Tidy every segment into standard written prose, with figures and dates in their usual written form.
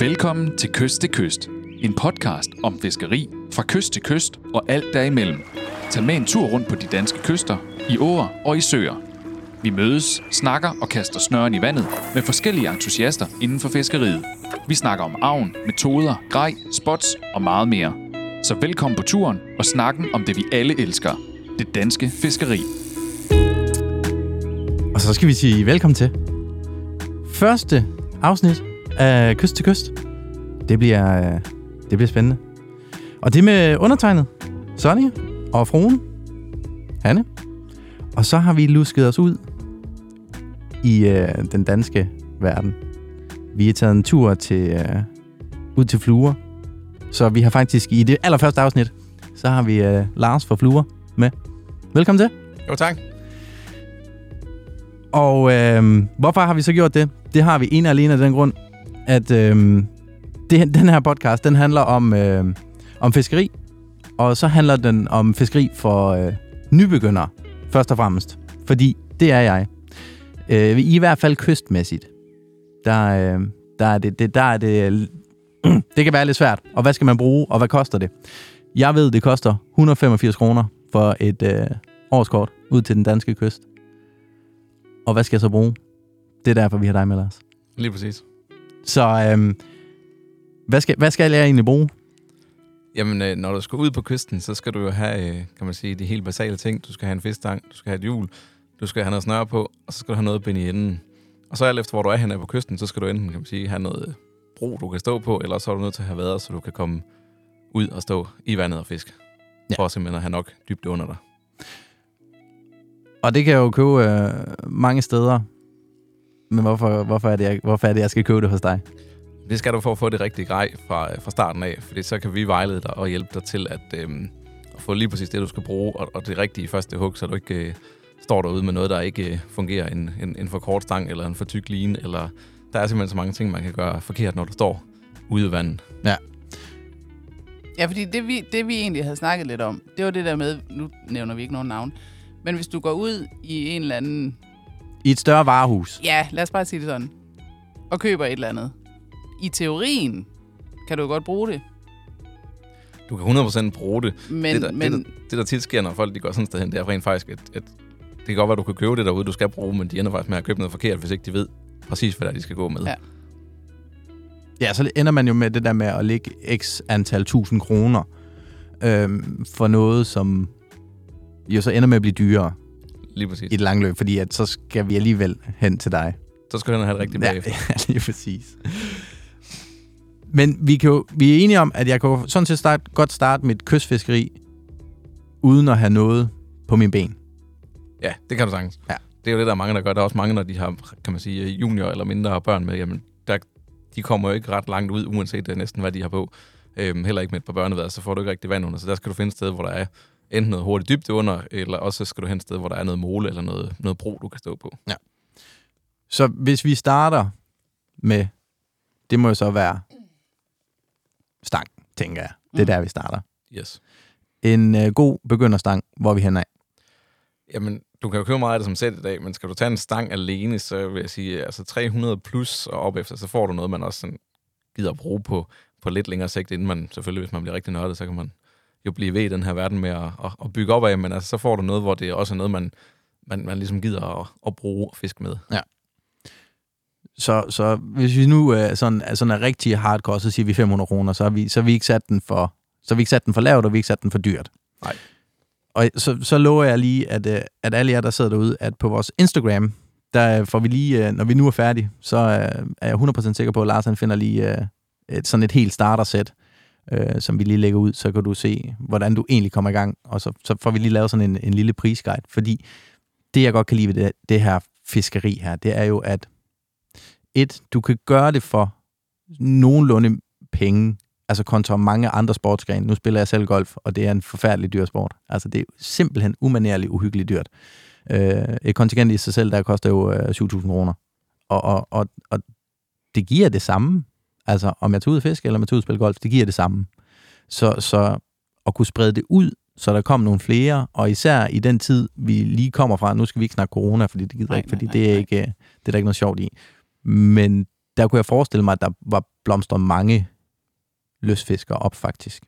Velkommen til Kyst til Kyst, en podcast om fiskeri fra kyst til kyst og alt derimellem. Tag med en tur rundt på de danske kyster, i åer og i søer. Vi mødes, snakker og kaster snøren i vandet med forskellige entusiaster inden for fiskeriet. Vi snakker om agn, metoder, grej, spots og meget mere. Så velkommen på turen og snakken om det, vi alle elsker. Det danske fiskeri. Og så skal vi sige velkommen til første afsnit af Kyst til Kyst. Det bliver spændende. Og det med undertegnet Sonny og Froen, Hanne. Og så har vi lusket os ud i den danske verden. Vi har taget en tur ud til Fluer. Så vi har faktisk i det allerførste afsnit, så har vi Lars fra Fluer med. Velkommen til. Jo, tak. Og hvorfor har vi så gjort det? Det har vi ene og alene af den grund, at den her podcast, den handler om fiskeri. Og så handler den om fiskeri for nybegyndere, først og fremmest. Fordi det er jeg. I hvert fald kystmæssigt. Det kan være lidt svært. Og hvad skal man bruge, og hvad koster det? Jeg ved, det koster 185 kroner for et årskort ud til den danske kyst. Og hvad skal jeg så bruge? Det er derfor, vi har dig med, Lars. Lige præcis. Så hvad skal jeg egentlig bruge? Jamen, når du skal ud på kysten, så skal du jo have, kan man sige, de helt basale ting. Du skal have en fiskestang, du skal have et hjul, du skal have noget snøre på, og så skal du have noget at binde i enden. Og så alt efter, hvor du er henne på kysten, så skal du enten, kan man sige, have noget bro, du kan stå på, eller så er du nødt til at have vader, så du kan komme ud og stå i vandet og fiske. Ja. For simpelthen at have nok dybde under dig. Og det kan jeg jo købe mange steder. Men hvorfor er det, jeg skal købe det hos dig? Det skal du for at få det rigtige grej fra starten af, fordi så kan vi vejlede dig og hjælpe dig til at få lige præcis det, du skal bruge, og det rigtige første hug, så du ikke står derude med noget, der ikke fungerer, en for kort stang eller en for tyk line, eller der er simpelthen så mange ting, man kan gøre forkert, når du står ude i vandet. Ja. Ja, fordi det vi egentlig havde snakket lidt om, det var det der med, nu nævner vi ikke nogen navn, men hvis du går ud i en eller anden... I et større varehus. Ja, lad os bare sige det sådan. Og køber et eller andet. I teorien kan du godt bruge det. Du kan 100% bruge det. Men, det der tit sker, når folk de går sådan et sted hen, det er rent faktisk, at det kan godt være, at du kan købe det derude, du skal bruge, men de ender faktisk med at købe noget forkert, hvis ikke de ved præcis, hvad der de skal gå med. Ja. Ja, så ender man jo med det der med at lægge x antal 1000 kroner for noget, som jo så ender med at blive dyrere. Lige præcis. I et langt løb, fordi at så skal vi alligevel hen til dig. Så skal du have det rigtigt bagefter. Ja, lige præcis. Men vi er enige om, at jeg kan sådan set godt starte mit kystfiskeri, uden at have noget på mine ben. Ja, det kan du sagtens. Ja. Det er jo det, der er mange, der gør. Der er også mange, når de har, kan man sige, junior eller mindre børn med, jamen, de kommer jo ikke ret langt ud, uanset næsten, hvad de har på. Heller ikke med et par børnevader, så får du ikke rigtig vand under. Så der skal du finde et sted, hvor der er enten noget hurtigt dybt under, eller også skal du hen et sted, hvor der er noget mole eller noget bro, du kan stå på. Ja. Så hvis vi starter med, det må jo så være stang, tænker jeg. Det er der, vi starter. Yes. En god begynderstang, hvor vi hen af? Jamen, du kan jo købe meget af det som sæt i dag, men skal du tage en stang alene, så vil jeg sige, altså 300 plus og op efter, så får du noget, man også sådan gider at bruge på lidt længere sigt, inden man selvfølgelig, hvis man bliver rigtig nørdet, så kan man jo blive ved i den her verden med at bygge op af, men altså, så får du noget, hvor det også er noget, man ligesom gider at bruge og fisk med. Ja. Så hvis vi nu sådan er rigtig hardcore, så siger vi 500 kroner, så har vi ikke sat den for lavt, og vi ikke sat den for dyrt. Nej. Og så lover jeg lige, at alle jer, der sidder derude, at på vores Instagram, der får vi lige, når vi nu er færdige, så er jeg 100% sikker på, at Lars han finder lige et helt starter-sæt, som vi lige lægger ud, så kan du se, hvordan du egentlig kommer i gang, og så får vi lige lavet sådan en lille prisguide, fordi det, jeg godt kan lide ved det her fiskeri her, det er jo, at du kan gøre det for nogenlunde penge, altså kontra mange andre sportsgrene. Nu spiller jeg selv golf, og det er en forfærdelig dyr sport. Altså, det er simpelthen umanerligt, uhyggeligt dyrt. Et kontingent i sig selv, der koster jo 7.000 kroner. Og det giver det samme. Altså, om jeg tager ud og fiske, eller om jeg tager ud og spiller golf, det giver det samme. Så at kunne sprede det ud, så der kom nogle flere, og især i den tid, vi lige kommer fra, nu skal vi ikke snakke corona, fordi det gider ikke, fordi det er der ikke noget sjovt i. Men der kunne jeg forestille mig, at der var blomstret mange lystfiskere op, faktisk.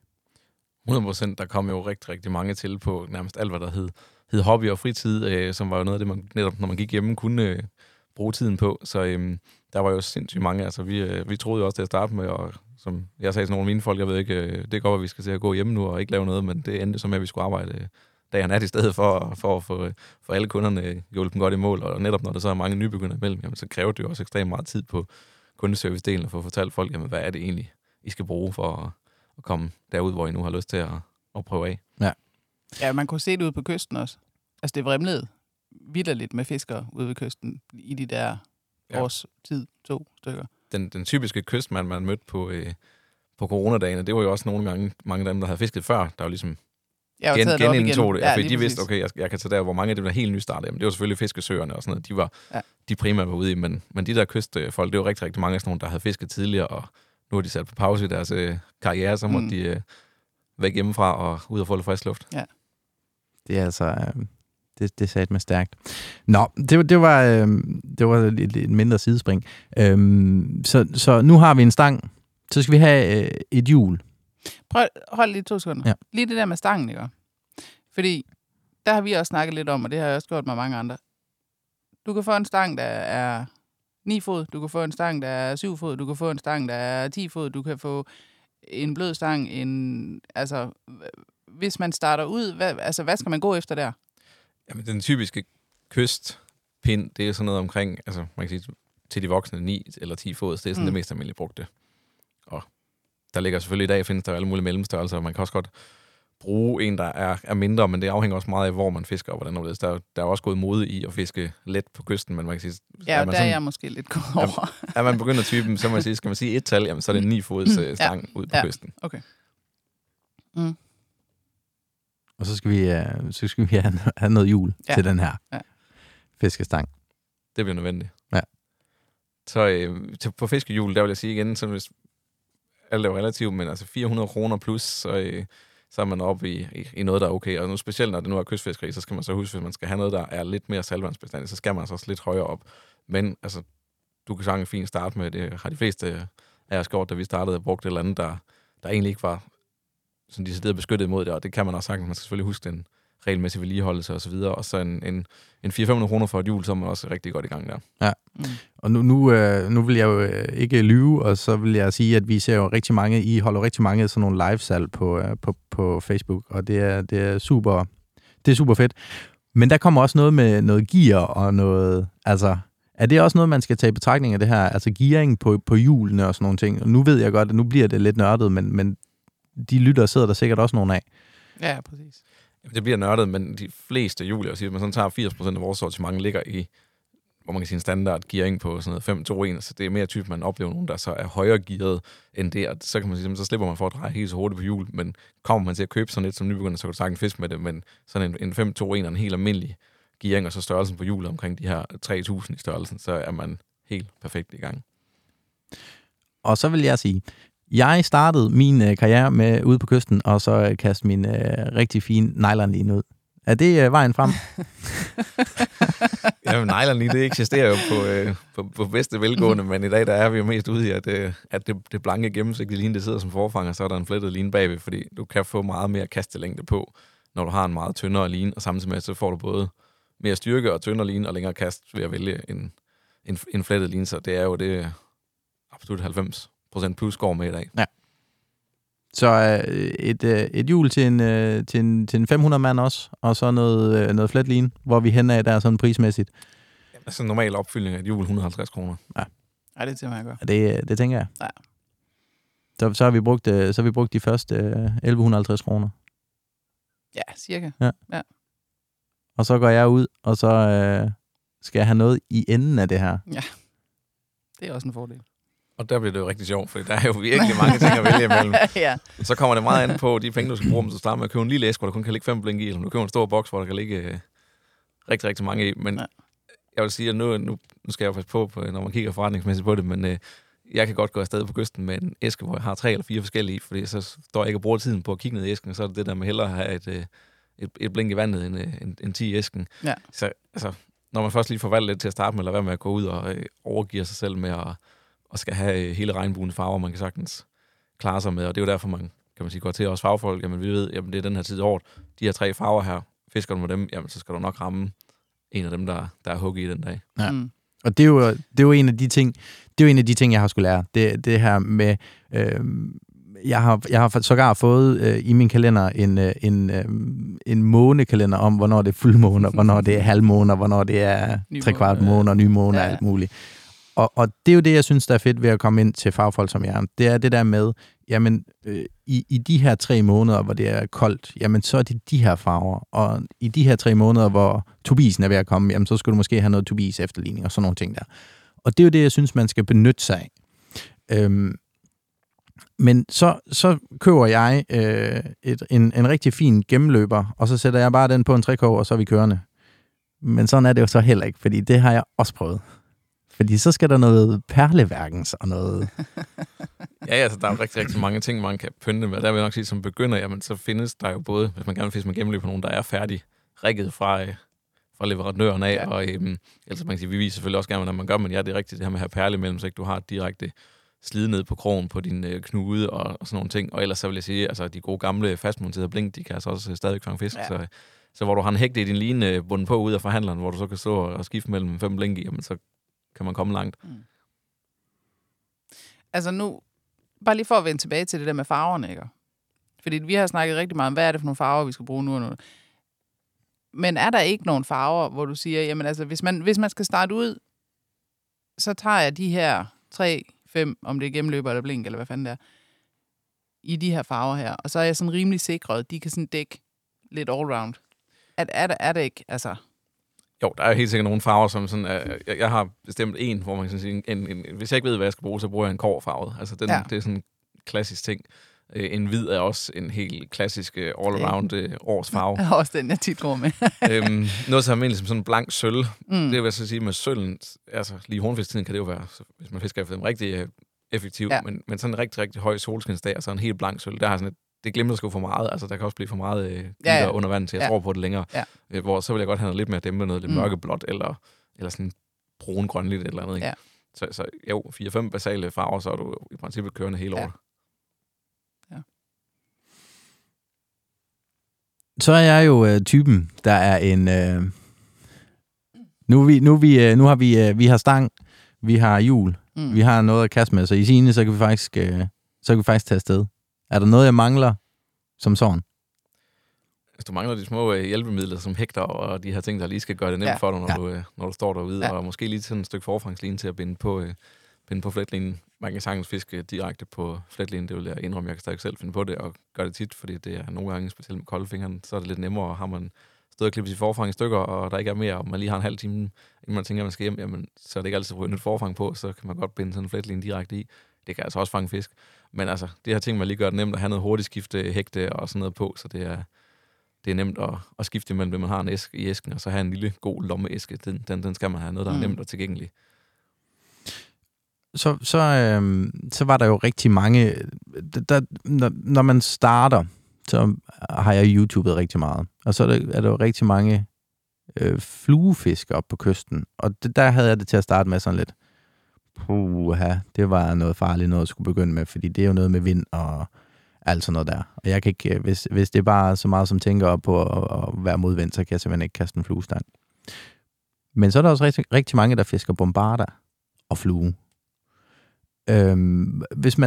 100%, der kom jo rigtig, rigtig mange til på nærmest alt, hvad der hed hobby og fritid, som var jo noget af det, man netop, når man gik hjemme, kunne bruge tiden på. Så der var jo sindssygt mange. Altså, vi troede jo også til at starte med, og som jeg sagde til nogle af mine folk, jeg ved ikke, det er godt, at vi skal til at gå hjemme nu og ikke lave noget, men det endte som, at vi skulle arbejde dag og nat i stedet for at få alle kunderne hjulpet dem godt i mål. Og netop når der så er mange nybegyndere imellem, jamen, så kræver det jo også ekstremt meget tid på kundeservice-delen og få fortalt folk, jamen, hvad er det egentlig, I skal bruge for at komme derud, hvor I nu har lyst til at prøve af. Ja, man kunne se det ude på kysten også. Altså, det vrimlede vitterligt med fiskere ude ved kysten i de der års tid, 2 stykker. Den typiske kystmand, man mødte på coronadagene, det var jo også nogle gange mange af dem, der havde fisket før, der jo ligesom genindtog det. Ja, fordi de vidste, okay, jeg kan tage der, hvor mange af dem, der helt nystartede. Men det var selvfølgelig fiskesøerne og sådan noget, de primært var ude i. Men de der kystfolk, det var rigtig, rigtig mange af sådan nogle, der havde fisket tidligere, og nu er de sat på pause i deres karriere, så måtte de væk hjemmefra og ud og få lidt frisk luft. Ja. Det er altså... Det sagde mig stærkt. Nå, det var et mindre sidespring. Så nu har vi en stang. Så skal vi have et hjul. Prøv, hold lige 2 sekunder. Ja. Lige det der med stangen, ikke? Fordi der har vi også snakket lidt om, og det har jeg også gjort med mange andre. Du kan få en stang, der er 9 fod. Du kan få en stang, der er 7 fod. Du kan få en stang, der er 10 fod. Du kan få en blød stang. Altså, hvis man starter ud, hvad skal man gå efter der? Jamen, den typiske kystpind, det er sådan noget omkring, altså man kan sige, til de voksne 9 eller 10 fod, det er sådan det mest almindeligt brugte. Og der ligger selvfølgelig i dag, findes der alle mulige mellemstørrelser, og man kan også godt bruge en, der er mindre, men det afhænger også meget af, hvor man fisker, og hvordan det er. Der er også gået mode i at fiske let på kysten, men man kan sige... Ja, og der sådan, er jeg måske lidt gået over. Er man begynder typen, så skal man sige 1 tal, jamen, så er det 9 fods stang ud på kysten. Okay. Mm. Og så skal vi, have noget hjul til den her fiskestang. Det bliver nødvendigt. Ja. Så på fiskehjul, der vil jeg sige igen, så hvis alt er relativt, men altså 400 kroner plus, så er man oppe i noget, der er okay. Og nu specielt, når det nu er kystfiskeri, så skal man så huske, hvis man skal have noget, der er lidt mere saltvandsbestandigt, så skal man så også lidt højere op. Men altså, du kan sange fint starte med, det har de fleste af os gjort, da vi startede, og brugte et eller andet, der egentlig ikke var... som de sidder beskyttet imod det, og det kan man også sagtens. Man skal selvfølgelig huske den regelmæssige vedligeholdelse og så videre, og så en 400-500 kroner for et hjul, så er man også rigtig godt i gang der. Ja, og nu vil jeg jo ikke lyve, og så vil jeg sige, at vi ser jo rigtig mange, I holder rigtig mange af sådan nogle live-salg på Facebook, og det er super fedt. Men der kommer også noget med noget gear og noget, altså... Er det også noget, man skal tage i betragtning af det her, altså gearing på hjulene og sådan nogle ting? Og nu ved jeg godt, at nu bliver det lidt nørdet, men de lytter sidder der sikkert også nogen af. Ja, præcis. Jamen, det bliver nørdet, men de fleste hjul, hvis man sådan tager 80% af vores sortiment, ligger i, hvor man kan sige, en standard gearing på sådan noget 5-2-1, så det er mere typen, man oplever nogen, der så er højere gearet end det, og så kan man sige, så slipper man for at dreje helt så hurtigt på hjul, men kommer man til at købe sådan lidt som nybegynder, så kan du sagtens fisk med det, men sådan en 5-2-1 er en helt almindelig gearing, og så størrelsen på hjulet omkring de her 3.000 i størrelsen, så er man helt perfekt i gang. Og så vil jeg sige... Jeg startede min karriere med ude på kysten, og så kastede min rigtig fine nylonline ud. Er det vejen frem? Jamen, nylonline, det eksisterer jo på bedste velgående, men i dag der er vi jo mest ude i, at det blanke gennemsigtige line, det sidder som forfanger, så er der en flettet line bagved, fordi du kan få meget mere kastelængde på, når du har en meget tyndere line, og samtidig med, så får du både mere styrke og tyndere line, og længere kast ved at vælge en flettet line, så det er jo det absolut 90% plus går med i dag. Ja. Så et hjul til en 500 mand også, og så noget flat line, hvor vi hen af der sådan prismæssigt. Ja, altså normal opfyldning af et hjul, 150 kroner. Ja. Ja, det tænker jeg gør. Det tænker jeg. Ja. Så har vi brugt, de første 1150 kroner. Ja, cirka. Ja. Og så går jeg ud, og så skal jeg have noget i enden af det her. Ja, det er også en fordel. Og der bliver det jo rigtig sjovt, for der er jo virkelig mange ting at vælge imellem. Ja. Så kommer det meget an på de penge, du skal bruge dem, så starter med at købe en lille æske, hvor der kun kan ligge 5 blink i, eller du køber en stor boks, hvor der kan ligge rigtig, rigtig mange i. Men jeg vil sige, at nu skal jeg passe på, når man kigger forretningsmæssigt på det, men jeg kan godt gå afsted på kysten med en æske, hvor jeg har 3 eller 4 forskellige, fordi så står jeg ikke og bruger tiden på at kigge ned i æsken, så er det det der med hellere at have et blink i vandet end 10 i æsken. Ja. Så altså, når man først lige får valgt lidt til at starte med, eller hvad med at gå ud og overgive sig selv med at og skal have hele regnbuens farver, man kan sagtens klare sig med. Og det er jo derfor, man kan man sige, går til os fagfolk. Jamen, vi ved, jamen, det er den her tid hårdt. De her tre farver her, fisker du med dem, jamen, så skal du nok ramme en af dem, der er hugget i den dag. Ja. Mm. Og det er jo en af de ting, jeg har skulle lære. Det her med... Jeg har sågar fået i min kalender en månekalender om, hvornår det er fuldmåne, hvornår det er halvmåne, og hvornår det er trekvartmåne og nymåne og alt muligt. Og det er jo det, jeg synes, der er fedt ved at komme ind til fagfolk som jer. Det er det der med, jamen, i de her 3 måneder, hvor det er koldt, jamen, så er det de her farver. Og i de her 3 måneder, hvor tobisen er ved at komme, jamen, så skal du måske have noget tobis efterligning og sådan nogle ting der. Og det er jo det, jeg synes, man skal benytte sig af. Men så køber jeg en rigtig fin gennemløber, og så sætter jeg bare den på en trikog, og så er vi kørende. Men sådan er det jo så heller ikke, fordi det har jeg også prøvet. Fordi så skal der noget perleværkens og noget... Ja, altså der er jo rigtig, rigtig mange ting, man kan pynte med. Der vil jeg nok sige, som begynder, jamen så findes der jo både, hvis man gerne vil fiske med gennemløber, nogen, der er færdig rigget fra leverandøren af, ja. Og altså man kan sige, vi viser selvfølgelig også gerne, hvordan man gør, men ja, det er rigtigt det her med at have perle imellem, så ikke du har direkte... slide ned på krogen på din knude og sådan nogle ting. Og ellers så vil jeg sige, altså de gode gamle fastmonterede blink, de kan altså også stadig fange fisk. Ja. Så hvor du har en hægte i din line bundet på ud af forhandleren, hvor du så kan stå og skifte mellem 5 blink i, jamen, så kan man komme langt. Mm. Altså nu, bare lige for at vende tilbage til det der med farverne, ikke? Fordi vi har snakket rigtig meget om, hvad er det for nogle farver, vi skal bruge nu og nu. Men er der ikke nogen farver, hvor du siger, jamen altså, hvis man skal starte ud, så tager jeg de her 3, 5, om det er gennemløber eller blink, eller hvad fanden det er, i de her farver her. Og så er jeg sådan rimelig sikret, de kan sådan dække lidt allround. Er det ikke, altså... Jo, der er jo helt sikkert nogle farver, som sådan... Jeg har bestemt en, hvor man kan sige, hvis jeg ikke ved, hvad jeg skal bruge, så bruger jeg en kobberfarvet. Altså, den, ja. Det er sådan en klassisk ting. En hvid er også en helt klassisk all-around årsfarve. Det er også den, jeg tit går med. Noget så almindeligt som sådan en blank sølv. Mm. Det vil jeg så sige med sølven. Altså lige i hornfisktiden kan det jo være, hvis man fisker efter dem, rigtig effektivt. Ja. Men sådan en rigtig, rigtig høj solskinsdag og så en helt blank sølv, der har sådan et, det glimter sgu for meget. Altså der kan også blive for meget under vandet til, jeg tror på det længere. Ja. Hvor så vil jeg godt have noget lidt mere dæmpet, noget lidt mørkeblåt eller sådan brun-grønligt eller andet. Ikke? Ja. Så jo, 4-5 basale farver, så er du i princippet kørende hele året. Så er jeg jo typen, der er en... Nu har vi har stang, vi har hjul, vi har noget at kaste med, så i sine, så kan vi faktisk, tage afsted. Er der noget, jeg mangler som sådan? Hvis du mangler de små hjælpemidler som hægter og de her ting, der lige skal gøre det nemt for dig, når du står derude, og måske lige sådan et stykke forfangsline til at binde på fletlinjen. Man kan sagtens fiske direkte på fletlinjen, det vil jeg indrømme, jeg kan stadig selv finde på det, og gør det tit, fordi det er nogle gange, specielt med koldefingrene, så er det lidt nemmere, og har man stået og klippet sit forfang i stykker, og der ikke er mere, og man lige har en halv time, inden man tænker, at man skal hjem, jamen, så er det ikke altid brugt et nyt forfang på, så kan man godt binde sådan en fletlinje direkte i. Det kan altså også fange fisk. Men altså, det her ting, man lige gør det nemt at have noget hurtigt skifte, hægte og sådan noget på, så det er nemt at skifte mellem, man har en æske i æsken, og så have en lille god lommeæske. Den skal man have noget, der er nemt og tilgængeligt. Så var der jo rigtig mange... Når man starter, så har jeg YouTubet rigtig meget. Og så er der jo rigtig mange fluefiskere op på kysten. Og der havde jeg det til at starte med sådan lidt... Puha, det var noget farligt noget at skulle begynde med, fordi det er jo noget med vind og alt sådan noget der. Og jeg kan ikke... Hvis det er bare så meget, som tænker op på at være modvind, så kan jeg simpelthen ikke kaste en fluestang. Men så er der også rigtig, rigtig mange, der fisker bombarder og flue. Hvis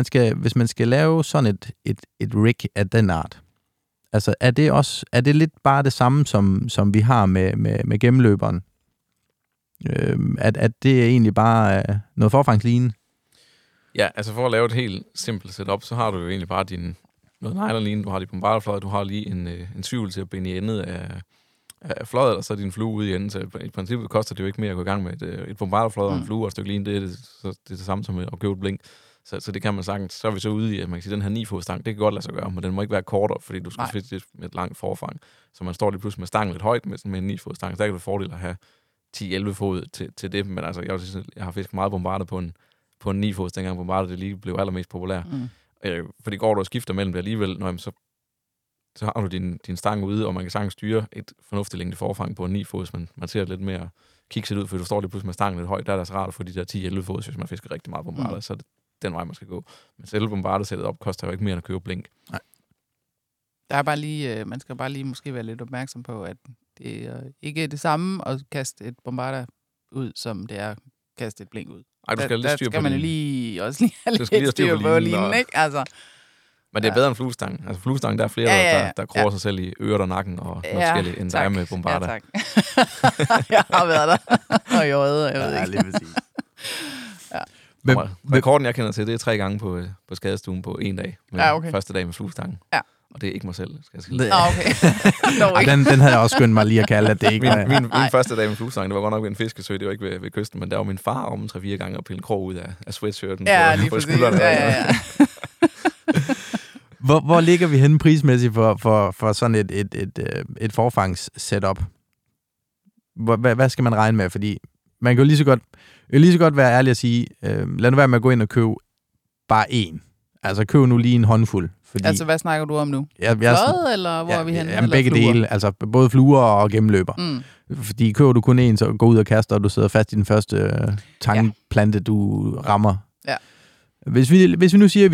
man skal lave sådan et rig af den art, altså er det lidt bare det samme som vi har med gennemløberen, at det er egentlig bare noget forfangsline? Ja, altså for at lave et helt simpelt setup, så har du jo egentlig bare noget nylonline, du har din bombarderfløj, du har lige en syvel til at binde i endet af fløjet, og så din flue ude i enden. Så i princippet koster det jo ikke mere at gå i gang med et bombarderfløjet og en flue og et stykke line. Det er det samme som at købe et blink. Så det kan man sagtens. Så er vi så ude i, at man kan sige, den her 9-fod-stang, det kan godt lade sig gøre, men den må ikke være kortere, fordi du skal fiske med et langt forfang. Så man står lige pludselig med stangen lidt højt med en 9-fod-stang. Så der kan det fordel at have 10-11 fod til det, men altså, jeg har fisket meget bombarder på en 9-fod, dengang bombarder det lige blev allermest populær. Fordi går du og skifter mellem det alligevel, så så har du din stang ude, og man kan sagtens styre et fornuftigt længde forfang på en 9 fods, men man ser lidt mere kikset ud, for du står lige pludselig med stangen lidt højt, der er det så rart at få de der 10-11 fods, hvis man fisker rigtig meget bombarder, så er det den vej, man skal gå. Men selve bombardet sættet op, koster jo ikke mere end at købe blink. Nej. Der er bare lige, man skal bare lige måske være lidt opmærksom på, at det er ikke det samme at kaste et bombarder ud, som det er at kaste et blink ud. Ej, du skal lidt styre på man lige også lige have lidt styre på linen, ikke? Altså... Men det er bedre end fluestang. Altså fluestang, der er flere, der kroger sig selv i øret og nakken og noget forskelligt, end der er med bombarder. Ja, tak. Jeg har været der. Og jeg ved ikke. Lige præcis. Ja. Men rekorden, jeg kender til, det er 3 gange på skadestuen på 1 dag. Første dag med fluestangen. Ja. Og det er ikke mig selv, skal jeg sige. Okay. den havde jeg også skyndt mig lige at kalde, at det ikke var... Min første dag med fluestangen, det var godt nok ved en fiskesø, det var ikke ved kysten, men der var min far om 3-4 gange og pille en krog ud af sweatshirten på skuldrene. Hvor ligger vi henne prismæssigt for sådan et forfangs-setup? Hvad skal man regne med? Fordi man kan jo lige så godt være ærlig at sige, lad nu være med at gå ind og købe bare én. Altså køb nu lige en håndfuld. Fordi, altså hvad snakker du om nu? Fløde, eller hvor er vi henne? Jamen, begge fluer. Dele, altså både fluer og gennemløber. Fordi køber du kun én, så går ud og kaster, og du sidder fast i den første tangplante, du rammer. Ja. Hvis vi nu siger, at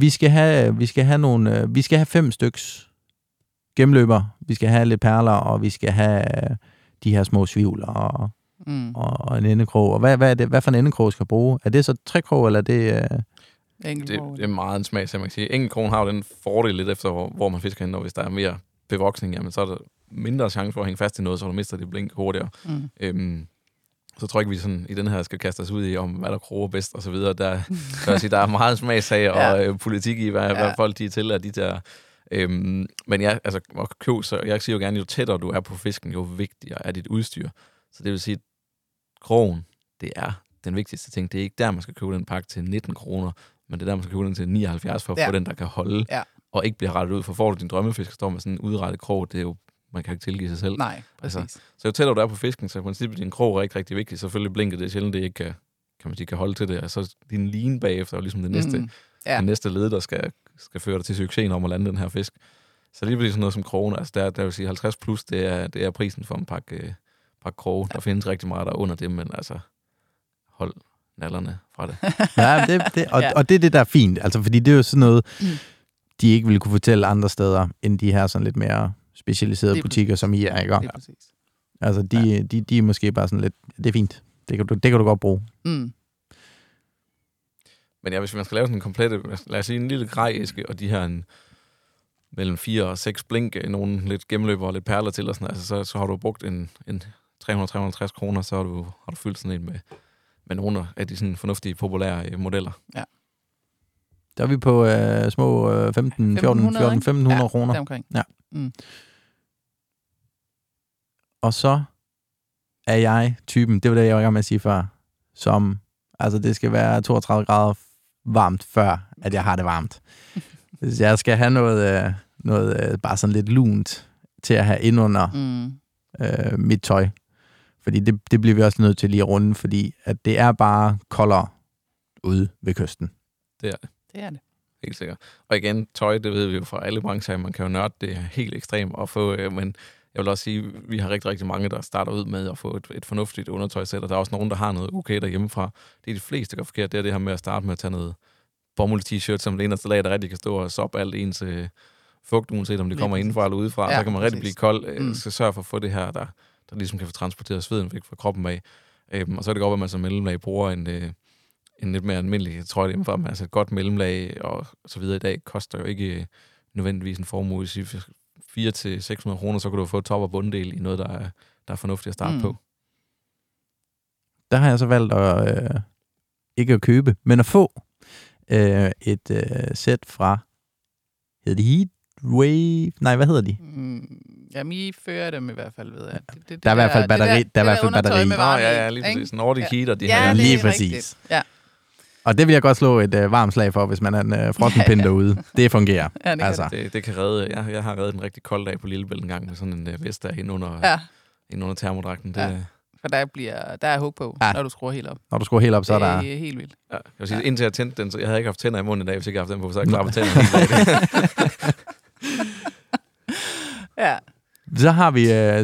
vi skal have 5 styks gennemløber, vi skal have lidt perler, og vi skal have de her små svivler og en endekrog. Og hvad er det? Hvad for en endekrog skal bruge? Er det så 3-krog, eller er det? Det er meget en smag, så man kan sige. Enkeltkrogen har jo den fordel lidt efter, hvor man fisker hen, og hvis der er mere bevoksning, jamen, så er der mindre chance for at hænge fast i noget, så du mister det blink hurtigere. Så tror jeg ikke, vi sådan, i den her skal kaste os ud i, om hvad der kroger bedst og så videre. Der er meget smagssager og politik i, hvad folk de er til af de der... men ja, altså, så jeg siger jo gerne, jo tættere du er på fisken, jo vigtigere er dit udstyr. Så det vil sige, at krogen, det er den vigtigste ting. Det er ikke der, man skal købe den pakke til 19 kroner, men det er der, man skal købe den til 79 for at få den, der kan holde og ikke bliver rettet ud. For får du din drømmefisk, står med sådan en udrettet krog, det er jo... Man kan ikke tilgive sig selv. Nej, præcis. Altså, så jo tættere du er på fisken, så i princippet din krog er ikke rigtig vigtig. Selvfølgelig blinket det sjældent, det ikke kan holde til det. Og så din line bagefter er ligesom det næste, den næste led, der skal føre dig til succesen om at lande den her fisk. Så lige præcis sådan noget som krogen, altså der vil sige 50 plus, det er prisen for en pakke kroge. Der findes rigtig meget der under det, men altså hold nallerne fra det. Ja, og det er det, der er fint. Altså, fordi det er jo sådan noget, de ikke ville kunne fortælle andre steder, end de her sådan lidt mere... specialiserede butikker, som I er, ikke? Det er præcis. Altså, de er måske bare sådan lidt, det er fint. Det kan du godt bruge. Men ja, hvis man skal lave sådan en komplette, lad os sige en lille grejæske, og de her mellem 4 og 6 blink, nogle lidt gennemløber og lidt perler til, og sådan, altså, så har du brugt en 300-350 kroner, så har du fyldt sådan en med nogle af de sådan fornuftige, populære modeller. Ja. Der er vi på små 1500 kroner. Omkring. Ja. Og så er jeg typen, det var det, jeg var i gang med at sige før, som, altså det skal være 32 grader varmt, før at jeg har det varmt. Hvis jeg skal have noget bare sådan lidt lunt til at have ind under mit tøj, fordi det bliver vi også nødt til lige at runde, fordi at det er bare koldere ude ved kysten. Det er det. Det er det. Helt sikkert. Og igen, tøj, det ved vi jo fra alle brancher, man kan jo nørde det helt ekstremt at få, men jeg vil også sige, vi har rigtig, rigtig mange, der starter ud med at få et fornuftigt undertøjsæt, og der er også nogen, der har noget okay derhjemmefra. Det er de fleste, der gør forkert, det er det her med at starte med at tage noget bomuld-t-shirt, som det eneste lag, der rigtig kan stå og soppe alt ens fugt, uanset om det kommer indenfra eller udefra, så kan man rigtig blive kold, så sørge for at få det her, der ligesom kan få transporteret sveden væk fra kroppen af. Og så er det godt, at man som mellemlag bruger en lidt mere almindelig trøje hjemmefra, men altså et godt mellemlag og så videre i dag, koster jo ikke nødvendigvis en formue. 400-600 kroner, så kan du få top- og bunddel i noget, der er fornuftigt at starte på. Der har jeg så valgt at ikke at købe, men at få et sæt fra hedder det Heatwave? Nej, hvad hedder de? Jamen, I fører dem i hvert fald, ved jeg. Der er i hvert fald batteri. Der er i hvert fald batteri. Ja, lige præcis. Nordic Heater, de har lige præcis. Ja. Og det vil jeg godt slå et varmt slag for, hvis man er en frossenpind derude. Det fungerer. Ja, det, altså. Det kan redde. Jeg har reddet en rigtig kold dag på Lillebælt en gang med sådan en vest der ind under termodragten. For der er hug på, når du skruer helt op. Når du skruer helt op, så er der... Det er helt vildt. Ja. Jeg vil sige, indtil jeg tændte den, så jeg havde ikke haft tænder i munden i dag, hvis jeg ikke havde haft den på, så jeg klappede tænderne. Ja.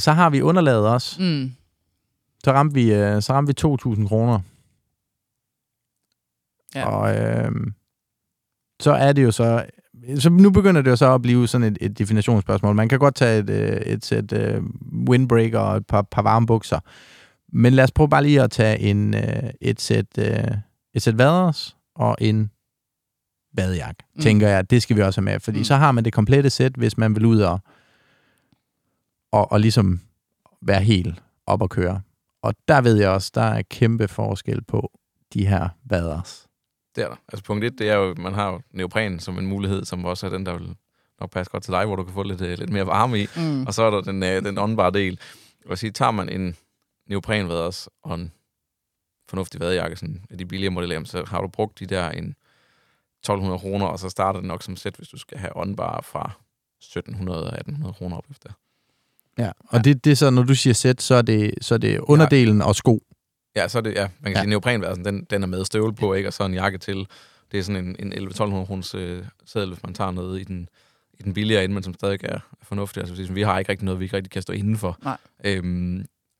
Så har vi underlaget også. Mm. Så ramte vi 2.000 kroner. Ja. Og så er det jo så nu begynder det jo så at blive sådan et definitionsspørgsmål. Man kan godt tage et sæt windbreaker og et par varme bukser. Men lad os prøve bare lige at tage et sæt vaders og en vadejak, tænker jeg. Det skal vi også have med, fordi så har man det komplette sæt, hvis man vil ud og ligesom være helt op og køre. Og der ved jeg også, der er kæmpe forskel på de her vaders. Det er der. Altså punkt 1, det er jo, man har jo neopren som en mulighed, som også er den, der vil nok passe godt til dig, hvor du kan få lidt mere varme i. Mm. Og så er der den åndbare del. Og så tager man en neoprenvaders og en fornuftig vadejakke, sådan af de billigere modeller, så har du brugt de der en 1.200 kroner, og så starter det nok som sæt, hvis du skal have åndbare fra 1.700-1.800 kroner op efter. Ja, og det er så, når du siger sæt, så er det underdelen og sko. Ja, så er det, man kan sige, neoprenværelsen, den er med støvle på, ikke? Og så en jakke til. Det er sådan en 11-1200 kroners sædel, hvis man tager noget i den billigere ende, men som stadig er fornuftig. Altså, vi har ikke rigtig noget, vi ikke rigtig kan stå indenfor.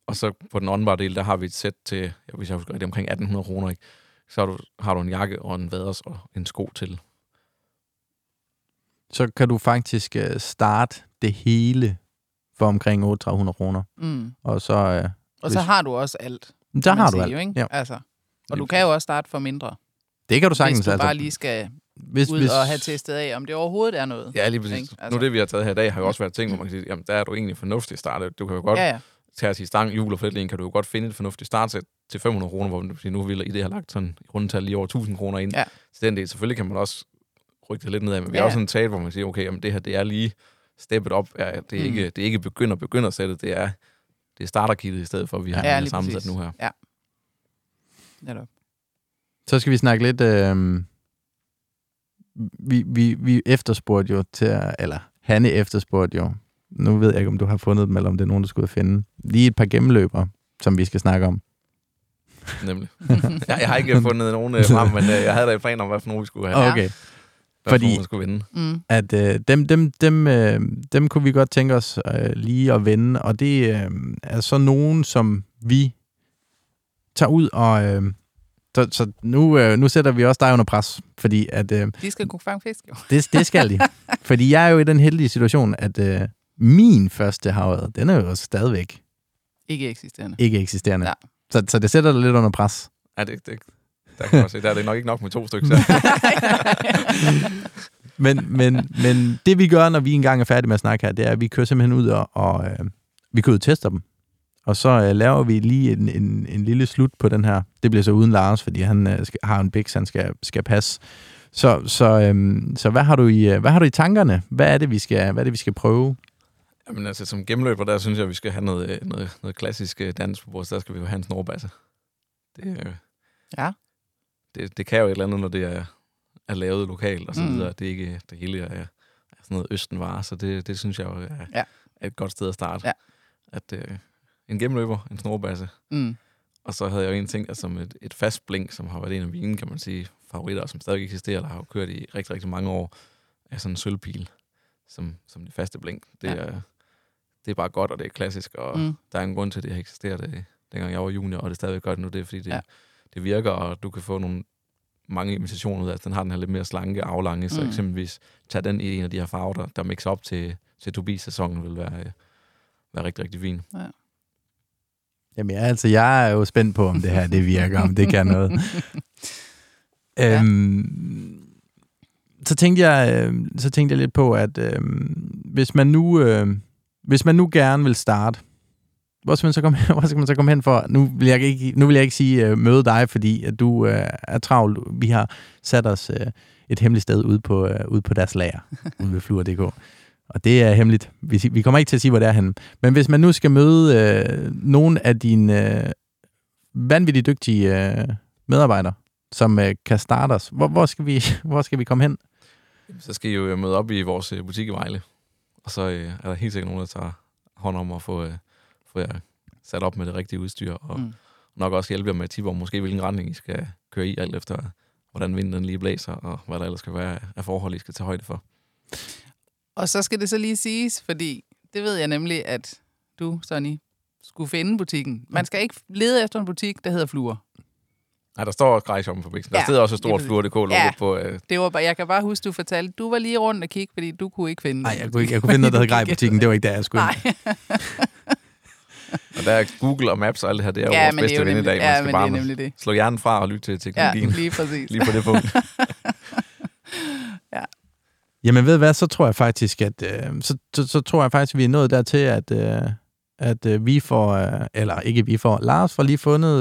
Og så på den åndbare del, der har vi et sæt til, hvis jeg husker, det er omkring 1.800 kroner, ikke? Så har du en jakke og en vaders og en sko til. Så kan du faktisk starte det hele for omkring 800 kroner. Mm. Og så har du også alt. Der har du alt. Jo, ikke? Ja. Altså. Og du kan jo også starte for mindre. Det kan du sagtens. Hvis du bare lige skal ud og have testet af, om det overhovedet er noget. Ja, lige præcis. Altså. Nu det, vi har taget her i dag, har jo også været ting, hvor man kan sige, jamen der er du egentlig fornuftig startet. Du kan jo godt tage os i stang, hjul og fletling, kan du jo godt finde et fornuftigt startsæt til 500 kroner, hvor man nu vil i det har lagt sådan i rundetal lige over 1.000 kroner ind. Ja. Så den del, selvfølgelig kan man også rykke det lidt nedad, men vi har også sådan en tale, hvor man siger, okay, jamen det her, det er lige steppet op. Ja, det er ikke begynder sættet, det er starterkittet i stedet for, at vi har sammensat nu her. Ja. Netop. Så skal vi snakke lidt... Vi efterspurgte jo Hanne efterspurgte jo. Nu ved jeg ikke, om du har fundet dem, eller om det er nogen, der skulle finde. Lige et par gennemløbere, som vi skal snakke om. Nemlig. Jeg har ikke fundet nogen frem, men jeg havde da et plan om, hvad for nogen vi skulle have. Okay. Fordi at dem kunne vi godt tænke os lige at vende, og det er så nogen, som vi tager ud og så nu sætter vi også dig under pres, fordi at de skal kunne fange fisk, jo. Det skal de, fordi jeg er jo i den heldige situation, at min første havet, den er jo stadigvæk ikke eksisterende. Ja. Så det sætter dig lidt under pres. Ja, det. Der kan man se, der er det nok ikke nok med 2 stykker. men det vi gør, når vi engang er færdige med at snakke her, det er, at vi kører simpelthen ud og vi kører ud og tester dem. Og så laver vi lige en lille slut på den her. Det bliver så uden Lars, fordi han har en biks, han skal passe. Så hvad har du i tankerne? Hvad er det vi skal prøve? Jamen altså som gennemløber, der synes jeg, vi skal have noget klassisk dans på bordet. Der skal vi jo have en snorbasse. Det kan jo et eller andet, når det er lavet lokalt og så videre. Det er ikke det hele er sådan noget østenvare, så det synes jeg jo er et godt sted at starte. Ja. At en gennemløber, en snorbasse. Mm. Og så havde jeg jo en ting, som et fast blink, som har været en af mine, kan man sige, favoritter, som stadig eksisterer, der har jo kørt i rigtig, rigtig mange år, er sådan en sølvpil, som det faste blink. Det er bare godt, og det er klassisk, og der er en grund til, at det har eksisteret, dengang jeg var junior, og det stadig gør det nu, det er fordi det det virker, og du kan få mange imitationer ud af, altså, den har den her lidt mere slanke, aflange, så eksempelvis tage den i en af de her farver, der mixer op til Tobias-sæsonen, vil være rigtig, rigtig fint. Ja. Jamen altså, jeg er jo spændt på, om det her det virker, om det kan noget. Så tænkte jeg lidt på, at hvis man nu gerne vil starte, Hvor skal man så komme hen for? Nu vil jeg ikke sige møde dig, fordi at du er travlt. Vi har sat os et hemmeligt sted ude på deres lager, ude ved Fluer.dk. Og det er hemmeligt. Vi kommer ikke til at sige, hvor det er henne. Men hvis man nu skal møde nogle af dine vanvittigt dygtige medarbejdere, som kan starte os, hvor skal vi komme hen? Så skal I jo møde op i vores butik i Vejle. Og så er der helt sikkert nogen, der tager hånd om at få jer sat op med det rigtige udstyr, og nok også hjælpe jer med tip om måske hvilken retning I skal køre i, alt efter hvordan vinden lige blæser, og hvad der ellers skal være af forhold, I skal tage højde for. Og så skal det så lige siges, fordi Det ved jeg nemlig, at du, Sonny, skulle finde butikken. Man skal ikke lede efter en butik, der hedder Fluer. Nej, der står også grejshoppen på biksen. Der sidder også et stort Fluer.dk logo på. Det var bare, jeg kan bare huske, du fortalte, du var lige rundt og kigge, fordi du kunne ikke finde. Nej, jeg kunne finde noget, der havde grejbutikken. Det var ikke der, jeg skulle. Nej. Og der er Google og Maps og alt det her, det er vores bedste ven i dag. Man skal bare slå hjernen fra og lytte til teknologien. Ja, lige præcis. Lige på det punkt. Ja. Jamen ved hvad, så tror jeg faktisk, at vi er nået dertil, at vi får, eller ikke vi får, Lars får lige fundet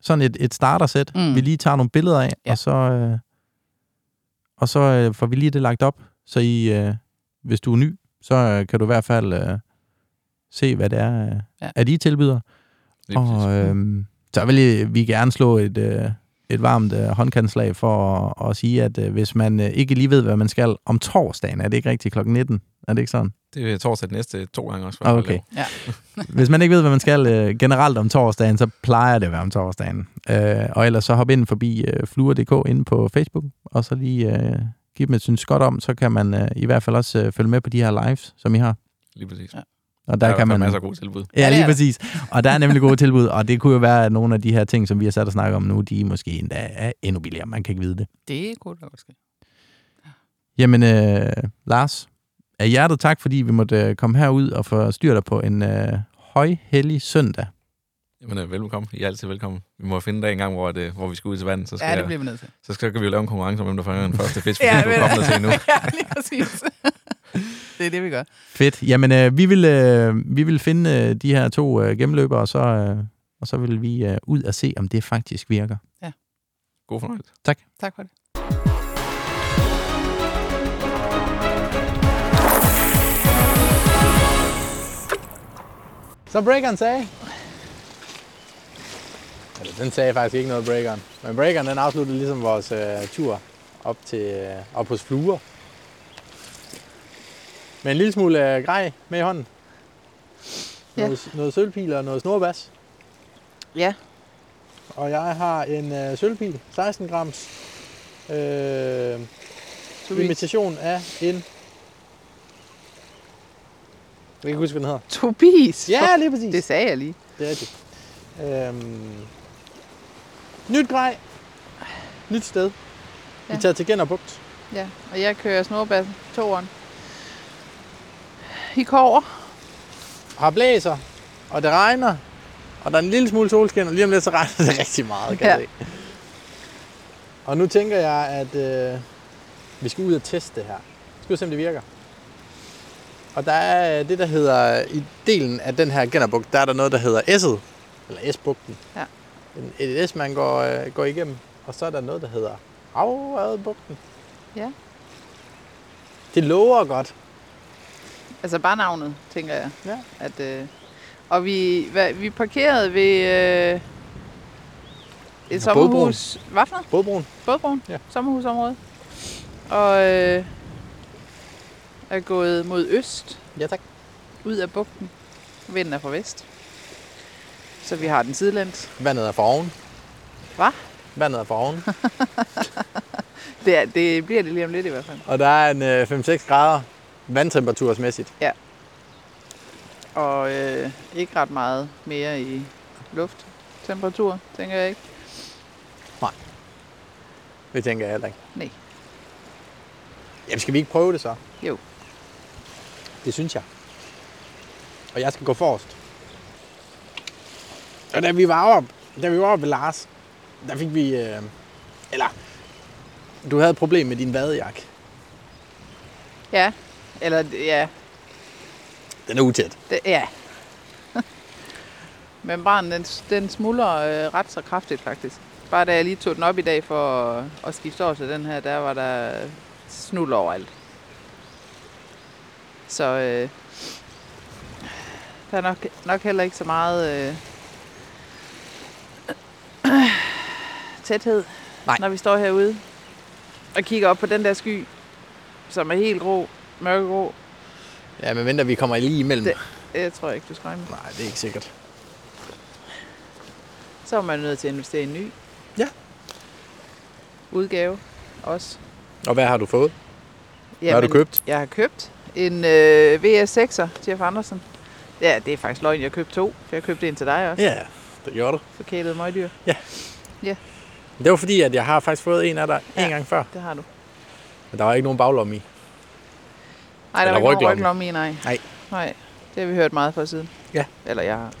sådan et startersæt, vi lige tager nogle billeder af, og så får vi lige det lagt op, så I, hvis du er ny, så kan du i hvert fald se, hvad det er, at I tilbyder. Og så vil vi gerne slå et varmt håndkantslag for at sige, at hvis man ikke lige ved, hvad man skal om torsdagen, er det ikke rigtigt, klokken 19? Er det ikke sådan? Det er torsdag næste 2 gange også. Okay. Ja. Hvis man ikke ved, hvad man skal generelt om torsdagen, så plejer det at være om torsdagen. Og ellers så hop ind forbi Fluer.dk inde på Facebook, og så lige give dem et synes godt om, så kan man i hvert fald også følge med på de her lives, som I har. Lige præcis. Ja. Og der kan man masser af gode tilbud. Ja, lige præcis. Og der er nemlig gode tilbud, og det kunne jo være, at nogle af de her ting, som vi har sat og snakke om nu, de måske endda er endnu billigere. Man kan ikke vide det. Det kunne da også. Jamen, Lars, af hjertet tak, fordi vi måtte komme herud og få styr dig på en højhellig søndag. Jamen, velkommen. I er altid velkommen. Vi må finde en dag engang, hvor vi skal ud til vandet. Så skal det bliver vi nødt til. Så kan vi jo lave en konkurrence om, hvem der fanger den første fisk, fordi du er kommet til endnu. Ja, lige præcis. Det er det, vi gør. Fedt. Jamen, vi vil finde de her 2 gennemløbere, og så vil vi ud og se, om det faktisk virker. Ja. God fornøjelse. Tak. Tak for det. Så breakeren sagde... Altså, den sagde faktisk ikke noget, breakeren. Men breakeren, den afsluttede ligesom vores tur op hos Fluer. Med en lille smule grej med i hånden. Noget sølvpil og noget snorbas. Ja. Og jeg har en sølvpil, 16 grams. Imitation af en... Jeg kan ikke huske, hvad den hedder. Tobis? Ja, lige præcis. Det sagde jeg lige. Det er rigtigt. Nyt grej. Nyt sted. Vi tager til Genner Bugt. Ja, og jeg kører snorbassen. 2'eren. I kover. Har blæser, og det regner, og der er en lille smule solskin, og lige om lidt så regner det rigtig meget, kan det. Og nu tænker jeg, at vi skal ud og teste det her. Vi skal se, om det virker. Og der er det, der hedder, i delen af den her Genner Bugt, der er der noget, der hedder S'et, eller S-bugten. Ja. Et S, man går igennem, og så er der noget, der hedder Aarad-Bugten. Ja. Det lover godt. Altså bare navnet, tænker jeg. Ja. At, og vi parkerede ved et sommerhus. Hvad for noget? Bådebrun. Ja. Sommerhusområde. Og er gået mod øst. Ja, tak. Ud af bugten. Vinden er fra vest. Så vi har den sidelæns. Vandet er fra oven. Hvad? Vandet er fra oven. det bliver det lige om lidt i hvert fald. Og der er en 5-6 grader. Vandtemperatursmæssigt. Ja. Og ikke ret meget mere i lufttemperatur, tænker jeg ikke. Nej. Det tænker jeg heller ikke. Nej. Jamen, skal vi ikke prøve det så? Jo. Det synes jeg. Og jeg skal gå forrest. Og da vi var oppe ved Lars, der fik vi... du havde et problem med din vadejakke. Ja. Eller, ja. Den er utæt. Ja. Membranen, den smuldrer ret så kraftigt, faktisk. Bare da jeg lige tog den op i dag for at skifte over til den her, der var der snuld overalt. Så der er nok heller ikke så meget tæthed, nej, når vi står herude og kigger op på den der sky, som er helt grå. Mørkegrå. Ja, men venter, vi kommer lige imellem. Jeg tror ikke, du skræmmer. Nej, det er ikke sikkert. Så er man nødt til at investere i en ny. Ja. Udgave også. Og hvad har du fået? Hvad har du købt? Jeg har købt en VS6'er, Tijs Andersen. Ja, det er faktisk løgn, jeg købte to. For jeg købte en til dig også. Ja, det gjorde du. Forkælet møgdyr. Ja. Ja. Det var fordi, at jeg har faktisk fået en af dig en gang før. Det har du. Men der var ikke nogen baglomme i. Nej, der var ikke nogen ryglomme i, nej. Nej. Det har vi hørt meget fra siden. Ja. Eller jeg har.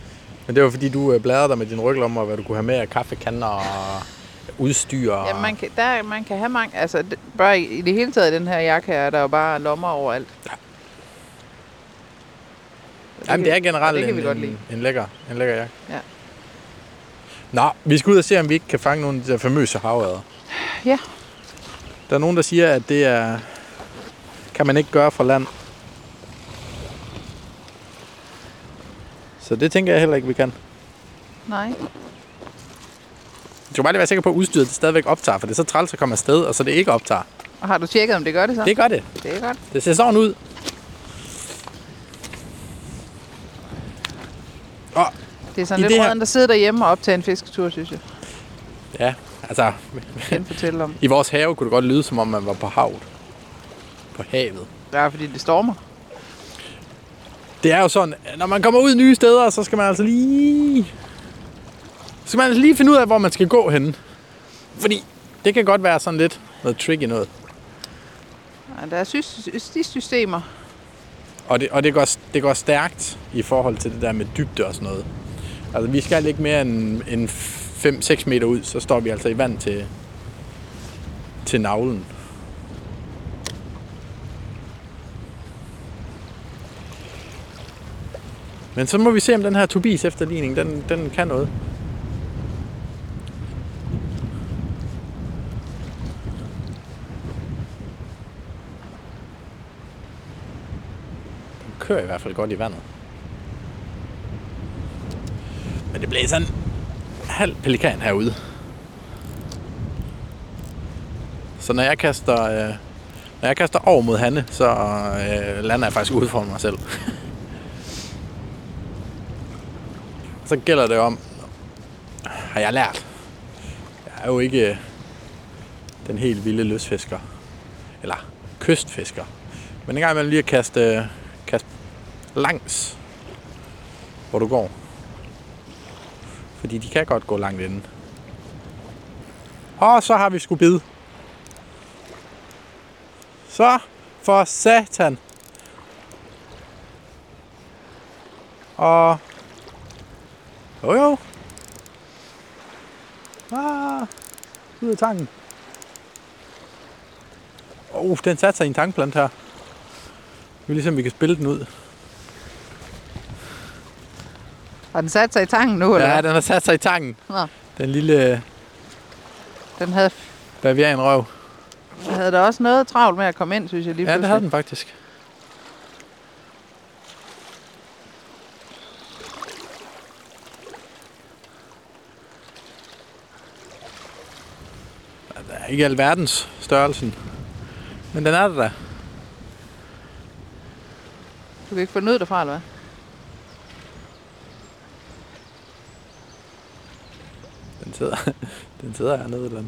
Men det var fordi, du bladrede dig med dine ryglommer, og hvad du kunne have med af kaffekander og udstyr. Og... ja, man kan have mange. Altså, bare i det hele taget, den her jakke her, der er jo bare lommer overalt. Ja. Jamen, det er generelt en lækker jakke. Ja. Nå, vi skal ud og se, om vi ikke kan fange nogle af de der famøse havørreder. Ja. Der er nogen, der siger, at det er... kan man ikke gøre fra land. Så det tænker jeg heller ikke, vi kan. Nej. Du skal bare lige være sikker på, at udstyret stadigvæk optager, for det er så træls at komme afsted, og så det ikke optager. Og har du tjekket, om det gør det så? Det gør det. Det er godt. Det ser sådan ud. Og det er sådan lidt måden, der sidder derhjemme og optager en fisketur, synes jeg. Ja, altså... om. I vores have kunne det godt lyde, som om man var på havet. På havet. Ja, fordi det stormer. Det er jo sådan, når man kommer ud nye steder, så skal man altså lige... finde ud af, hvor man skal gå henne. Fordi det kan godt være sådan lidt noget tricky noget. Ja, der er systemer. Og det går stærkt i forhold til det der med dybde og sådan noget. Altså, vi skal ikke mere end 5-6 meter ud, så står vi altså i vand til navlen. Men så må vi se, om den her tobis efterligning, den kan noget. Den kører i hvert fald godt i vandet. Men det blæser en halv pelikan herude. Så når jeg kaster, over mod Hanne, så lander jeg faktisk ude foran mig selv. Så gælder det om, har jeg lært? Jeg er jo ikke den helt vilde lystfisker, eller kystfisker. Men en gang imellem lige at kaste langs, hvor du går. Fordi de kan godt gå langt inden. Og så har vi sgu bid. Så for satan. Og... Jo. Ud af tanken. Den satte sig i en tangplant her. Nu er ligesom, vi kan spille den ud. Har den sat sig i tangen nu, eller? Ja, den har sat sig i tangen. Nå. Den lille... den havde... bavianrøv. Den havde da også noget travlt med at komme ind, synes jeg lige pludselig. Ja, det havde den faktisk. Ikke alverdens størrelsen, men den er der da. Du kan ikke få den ud derfra, eller hvad? Den sidder hernede et eller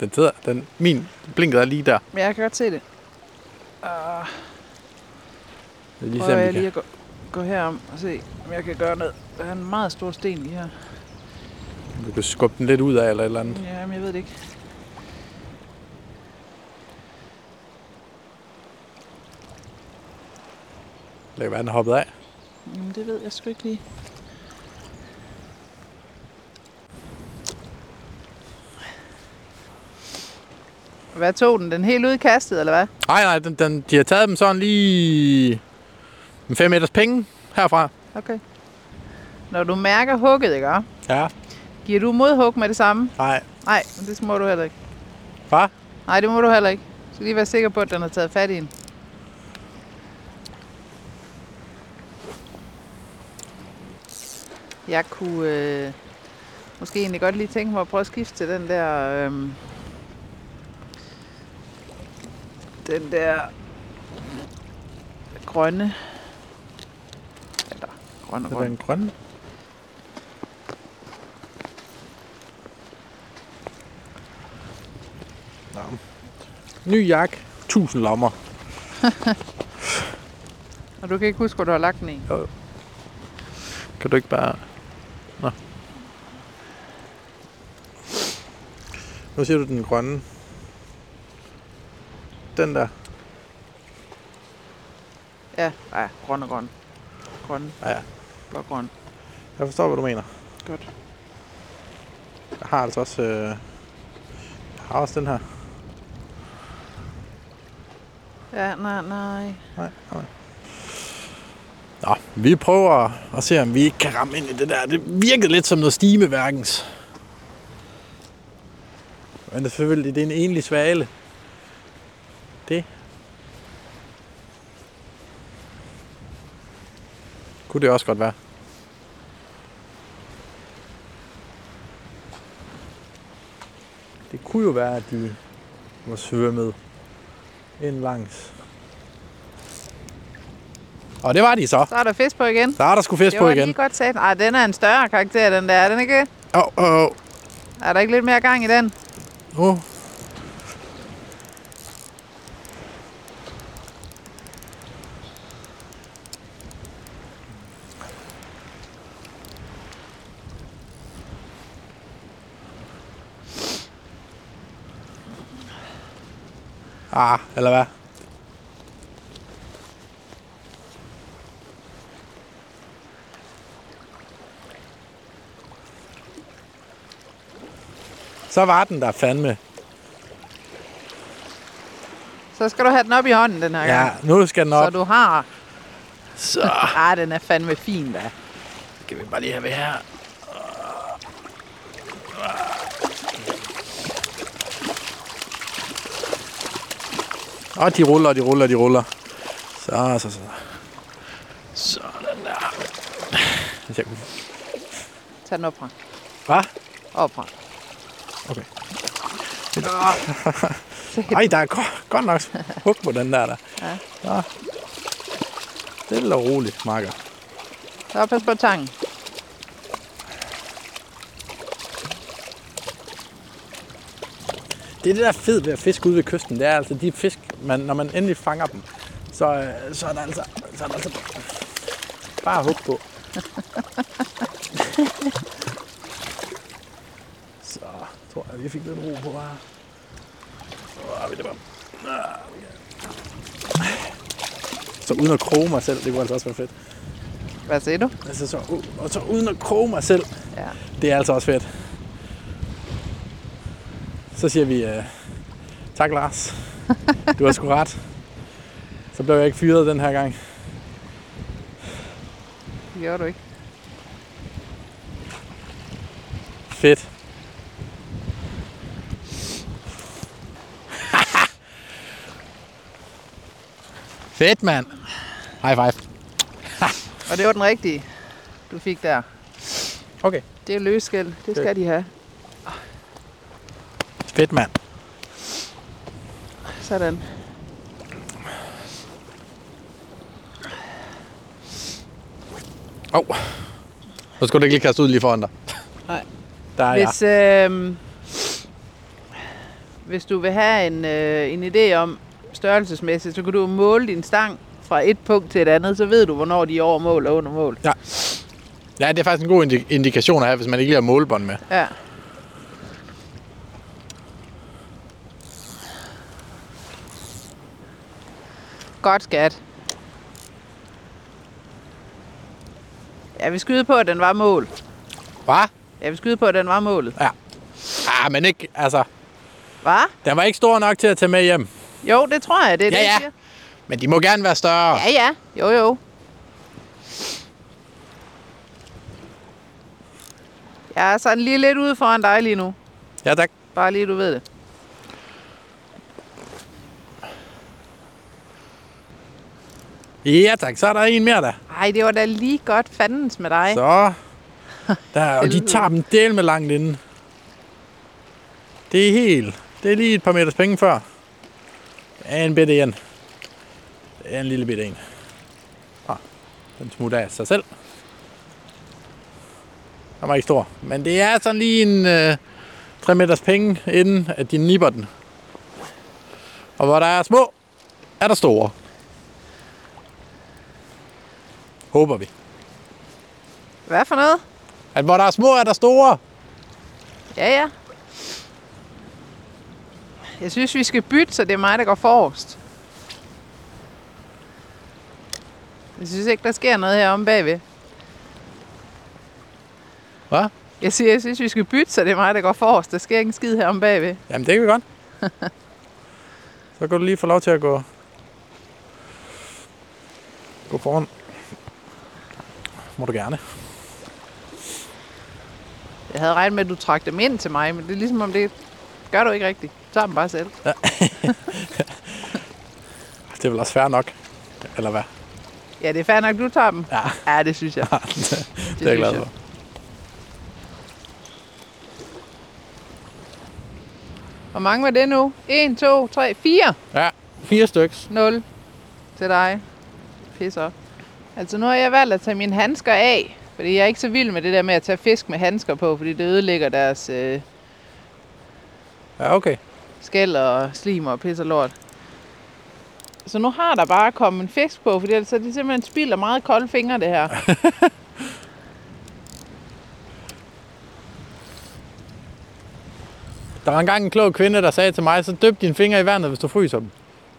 andet sted. Min blinkede lige der. Men jeg kan godt se det. Prøver jeg lige at gå herom og se, om jeg kan gøre noget. Der er en meget stor sten lige her. Du kan skubbe den lidt ud af eller et eller andet. Ja, men jeg ved det ikke. Det kan være, den er hoppet af. Jamen, det ved jeg sgu ikke lige. Hvad tog den? Den helt udkastet, eller hvad? Nej, de har taget dem sådan lige... 5 meters penge herfra. Okay. Når du mærker hugget, ikke? Ja. Giver du modhug med det samme? Nej, det må du heller ikke. Hvad? Nej, det må du heller ikke. Du skal lige være sikker på, at den har taget fat i en. Jeg kunne måske egentlig godt lige tænke mig at prøve at skifte til den der... den der... grønne. Eller, grønne. Ny jak, 1000 lommer. Og du kan ikke huske, hvor du har lagt den i? Jo. Kan du ikke bare... Nå. Nu siger du den grønne. Den der. Ja, nej, grøn og grøn. Grøn. Ja, ja. Blågrøn. Jeg forstår, hvad du mener. Godt. Jeg har altså også... Jeg har også den her. Ja, nej. Nå, vi prøver at se, om vi ikke kan ramme ind i det der. Det virkede lidt som noget stimeværkens. Men det er selvfølgelig, det er en enlig svale. Det. Kunne det også godt være. Det kunne jo være, at de var svømmet ind langs. Og det var de så. Så er der fisk på igen. Så er der sgu fisk på igen. Det var lige godt sagt. Ej, den er en større karakter, den der. Er den ikke? Åh. Er der ikke lidt mere gang i den? Åh. Ah, eller hvad? Så var den der fandme. Så skal du have den op i hånden den her gang. Ja, nu skal den op. Så du har. Så. Ah, den er fandme fin da. Kan vi bare lige have ved her. Og de ruller. Så. Sådan der. Tag den op fra. Hvad? Op fra. Okay. Ej, der er godt nok hug på den der. Ja. Så. Det er roligt, makker. Så pas på tangen. Det er det der fedt ved at fiske ude ved kysten. Det er altså de fisk, når man endelig fanger dem, så er der altså, bare hug på. Så tror jeg, vi fik lidt ro på bare. Så uden at kroge mig selv, det kunne altså også være fedt. Hvad siger du? Altså, så uden at kroge mig selv, ja. Det er altså også fedt. Så siger vi, tak Lars, du har sgu ret. Så blev jeg ikke fyret den her gang. Det gjorde du ikke. Fedt. Fedt, mand. High five. Og det var den rigtige, du fik der. Okay. Det er løsskæl, det skal de have. Fedt, mand. Sådan. Nu skal du ikke lige kaste ud lige foran dig. Nej. Der er hvis du vil have en idé om størrelsesmæssigt, så kan du måle din stang fra et punkt til et andet, så ved du, hvornår de er over mål og under mål. Ja. Ja, det er faktisk en god indikation at have, hvis man ikke lige har målebånd med. Ja. Godt, skat. Ja, vi skyder på, at den var mål. Hvad? Ja, vi skyder på, at den var målet. Ja. Ah, men ikke, altså... Hvad? Den var ikke stor nok til at tage med hjem. Jo, det tror jeg, det er det, jeg siger. Men de må gerne være større. Ja. Jo. Jeg er sådan lige lidt ude foran dig lige nu. Ja, tak. Bare lige, du ved det. Ja tak, så er der en mere der. Ej, det var da lige godt fandens med dig. Så. Der, og de tager dem del med langt inden. Det er helt. Det er lige et par meters penge før. En bitte igen. Det er en lille bitte en. Ah, den smutter af sig selv. Den var ikke stor. Men det er sådan lige en 3 meters penge, inden at de nipper den. Og hvor der er små, er der store. Håber vi. Hvad for noget? At hvor der er små, er der store. Ja, ja. Jeg synes, vi skal bytte, så det er mig, der går forrest. Jeg synes ikke, der sker noget heromme bagved. Hvad? Jeg siger, jeg synes, vi skal bytte, så det er mig, der går forrest. Der sker ikke en skid heromme bagved. Jamen, det kan vi godt. Så kan du lige få lov til at gå foran. Må du gerne. Jeg havde regnet med, at du trak dem ind til mig, men det er ligesom om det gør du ikke rigtigt. Du tager dem bare selv. Ja. Det er vel også fair nok, eller hvad? Ja, det er fair nok, at du tager dem. Ja, ja det synes jeg. Ja, det er jeg glad for. Hvor mange var det nu? 1, 2, 3, 4. Ja, 4 styks. 0 til dig. Pisser. Altså nu har jeg valgt at tage mine handsker af, fordi jeg er ikke så vild med det der med at tage fisk med handsker på, fordi det ødelægger deres ja, okay. Skæl og slimer og pisser lort. Så nu har der bare kommet en fisk på, fordi altså, det simpelthen spilder meget kolde fingre, det her. Der var engang en klog kvinde, der sagde til mig, så dyb dine fingre i vandet, hvis du fryser dem.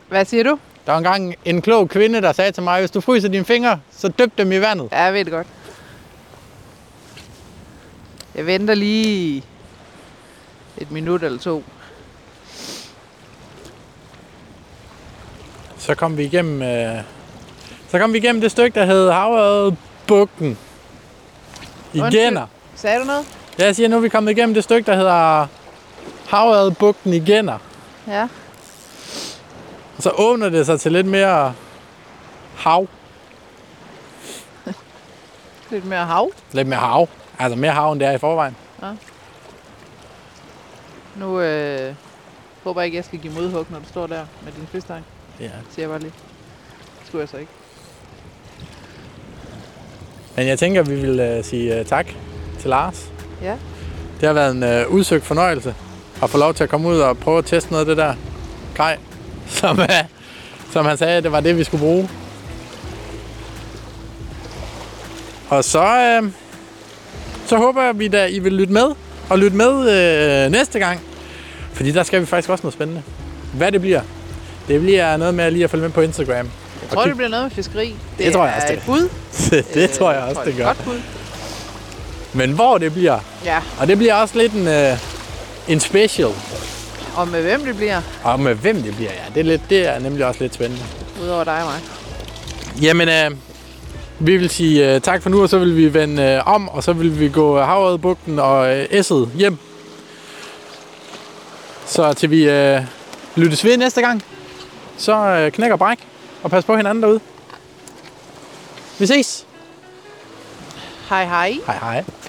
Hvad siger du? Der var engang en klog kvinde, der sagde til mig, hvis du fryser dine fingre, så dyb dem i vandet. Ja, jeg ved det godt. Jeg venter lige et minut eller to. Så kom vi igennem, det stykke, der hed Havadbugten. I Genner. Sagde du noget? Ja, jeg siger nu, vi kommet igennem det stykke, der hedder Havadbugten i Genner. Ja. Og så åbner det sig til lidt mere hav. Lidt mere hav? Lidt mere hav. Altså mere hav, end det er i forvejen. Ja. Nu håber jeg ikke, jeg skal give modhug, når du står der med din fiskestang. Ja. Siger jeg bare lige. Det skulle jeg så ikke. Men jeg tænker, vi vil sige tak til Lars. Ja. Det har været en udsøgt fornøjelse at få lov til at komme ud og prøve at teste noget af det der grej, som han sagde, det var det, vi skulle bruge. Og så håber jeg, at I vil lytte med, og lytte med næste gang. Fordi der skal vi faktisk også noget spændende. Hvad det bliver? Det bliver noget med lige at følge med på Instagram. Jeg tror, det bliver noget med fiskeri. Det tror jeg også, det gør. Det tror jeg også, det gør. Men hvor det bliver. Ja. Og det bliver også lidt en special. Og med hvem det bliver. Ja. Det er nemlig også lidt spændende. Udover dig og mig. Jamen, vi vil sige tak for nu, og så vil vi vende om, og så vil vi gå Havadbugten og S'et hjem. Så til vi lyttes ved næste gang, så knæk og bræk, og pas på hinanden derude. Vi ses. Hej hej. Hej hej.